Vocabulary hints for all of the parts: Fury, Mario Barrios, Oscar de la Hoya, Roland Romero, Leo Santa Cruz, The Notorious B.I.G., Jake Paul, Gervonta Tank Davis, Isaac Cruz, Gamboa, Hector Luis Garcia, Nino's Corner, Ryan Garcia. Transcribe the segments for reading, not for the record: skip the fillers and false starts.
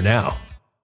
now.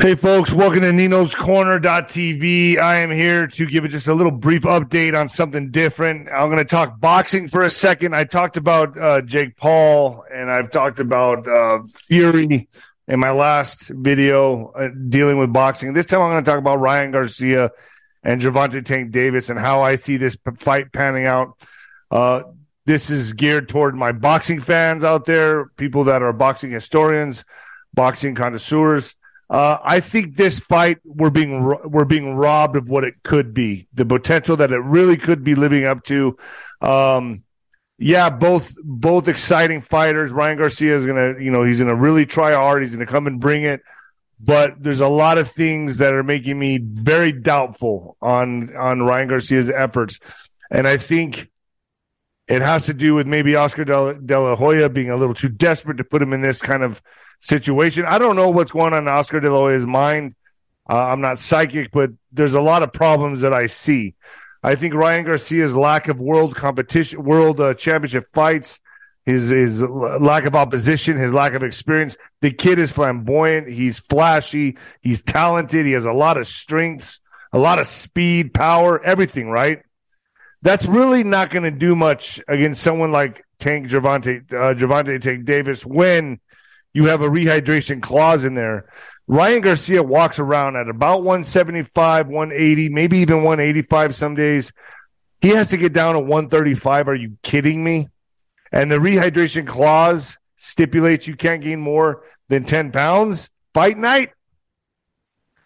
Hey, folks. Welcome to Nino's Corner.tv. I am here to give just a little brief update on something different. I'm going to talk boxing for a second. I talked about Jake Paul, and I've talked about Fury in my last video dealing with boxing. This time I'm going to talk about Ryan Garcia and Gervonta Tank Davis and how I see this fight panning out. This is geared toward my boxing fans out there, people that are boxing historians, boxing connoisseurs. I think this fight, we're being robbed of what it could be, the potential that it really could be living up to. Both exciting fighters. Ryan Garcia is going to, he's going to really try hard. He's going to come and bring it. But there's a lot of things that are making me very doubtful on Ryan Garcia's efforts. And I think it has to do with maybe Oscar de la Hoya being a little too desperate to put him in this kind of situation. I don't know what's going on in Oscar de la Hoya's mind. I'm not psychic, but there's a lot of problems that I see. I think Ryan Garcia's lack of world championship fights, his lack of opposition, his lack of experience. The kid is flamboyant. He's flashy. He's talented. He has a lot of strengths, a lot of speed, power, everything, right? That's really not going to do much against someone like Gervonta Tank Davis when you have a rehydration clause in there. Ryan Garcia walks around at about 175, 180, maybe even 185 some days. He has to get down to 135. Are you kidding me? And the rehydration clause stipulates you can't gain more than 10 pounds. Fight night,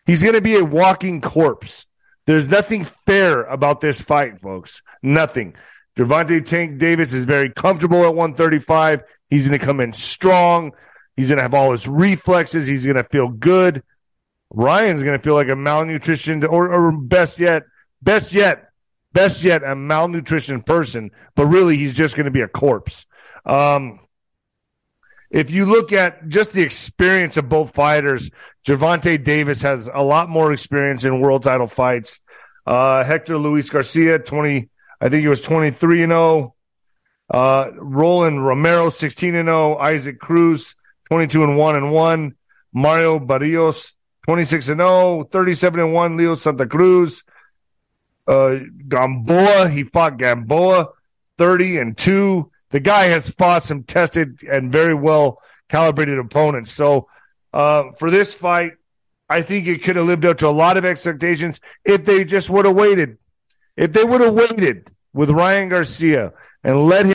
he's going to be a walking corpse. There's nothing fair about this fight, folks. Nothing. Gervonta Tank Davis is very comfortable at 135. He's going to come in strong. He's going to have all his reflexes. He's going to feel good. Ryan's going to feel like a malnutritioned or best yet, a malnutritioned person. But really, he's just going to be a corpse. If you look at just the experience of both fighters, Gervonta Davis has a lot more experience in world title fights. Hector Luis Garcia, 23-0. Roland Romero, 16-0. Isaac Cruz, 22-1-1. Mario Barrios, 26-0, 37-1. Leo Santa Cruz, Gamboa. He fought Gamboa, 30-2. The guy has fought some tested and very well calibrated opponents. So for this fight, I think it could have lived up to a lot of expectations if they just would have waited. If they would have waited with Ryan Garcia and let him.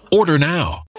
Order now.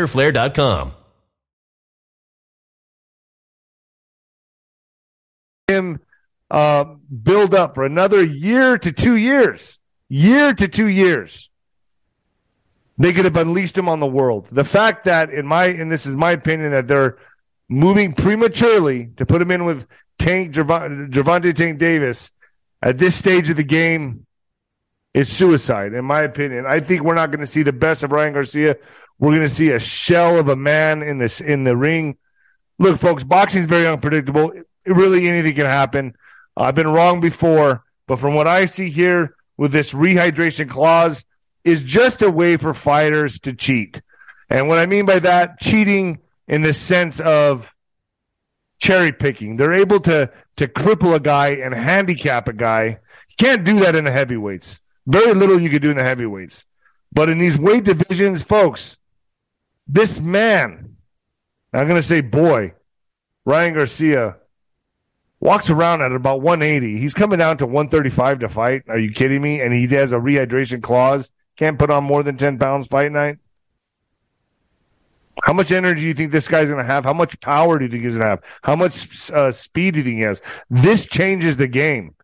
FighterFlare.com. Build up for another year to two years. They could have unleashed him on the world. The fact that, this is my opinion, that they're moving prematurely to put him in with Gervonta Tank Davis at this stage of the game is suicide, in my opinion. I think we're not going to see the best of Ryan Garcia. We're going to see a shell of a man in the ring. Look, folks, boxing is very unpredictable. Really, anything can happen. I've been wrong before, but from what I see here with this rehydration clause is just a way for fighters to cheat. And what I mean by that, cheating in the sense of cherry picking. They're able to cripple a guy and handicap a guy. You can't do that in the heavyweights. Very little you could do in the heavyweights. But in these weight divisions, folks, this man, I'm going to say boy, Ryan Garcia, walks around at about 180. He's coming down to 135 to fight. Are you kidding me? And he has a rehydration clause. Can't put on more than 10 pounds fight night. How much energy do you think this guy's going to have? How much power do you think he's going to have? How much speed do you think he has? This changes the game.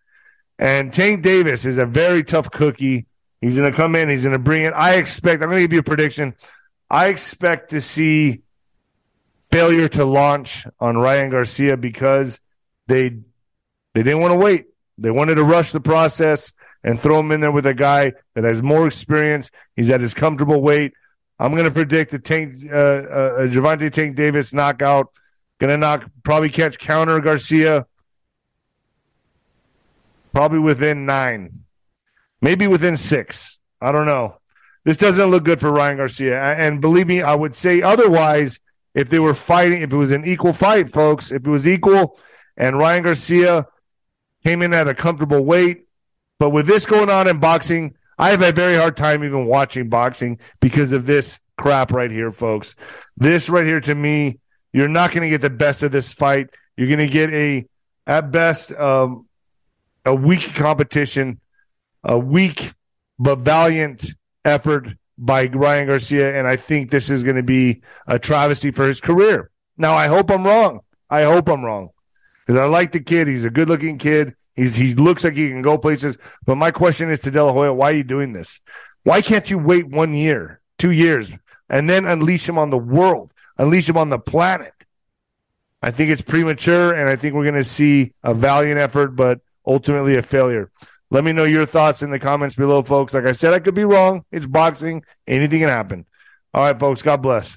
And Tank Davis is a very tough cookie. He's going to come in. He's going to bring it. I'm going to give you a prediction. I expect to see failure to launch on Ryan Garcia because they didn't want to wait. They wanted to rush the process and throw him in there with a guy that has more experience. He's at his comfortable weight. I'm going to predict the Gervonta Tank Davis knockout. Going to probably catch counter Garcia. Probably within 9. Maybe within 6. I don't know. This doesn't look good for Ryan Garcia. And believe me, I would say otherwise if they were fighting, if it was an equal fight, folks, if it was equal and Ryan Garcia came in at a comfortable weight. But with this going on in boxing, I have a very hard time even watching boxing because of this crap right here, folks. This right here, to me, you're not going to get the best of this fight. You're going to get a weak competition, a weak but valiant effort by Ryan Garcia, and I think this is going to be a travesty for his career. Now, I hope I'm wrong. Because I like the kid. He's a good-looking kid. He looks like he can go places. But my question is to De La Hoya, why are you doing this? Why can't you wait 1 year, 2 years, and then unleash him on the world, unleash him on the planet? I think it's premature, and I think we're going to see a valiant effort, but ultimately a failure. Let me know your thoughts in the comments below, folks. Like I said, I could be wrong. It's boxing. Anything can happen. All right, folks. God bless.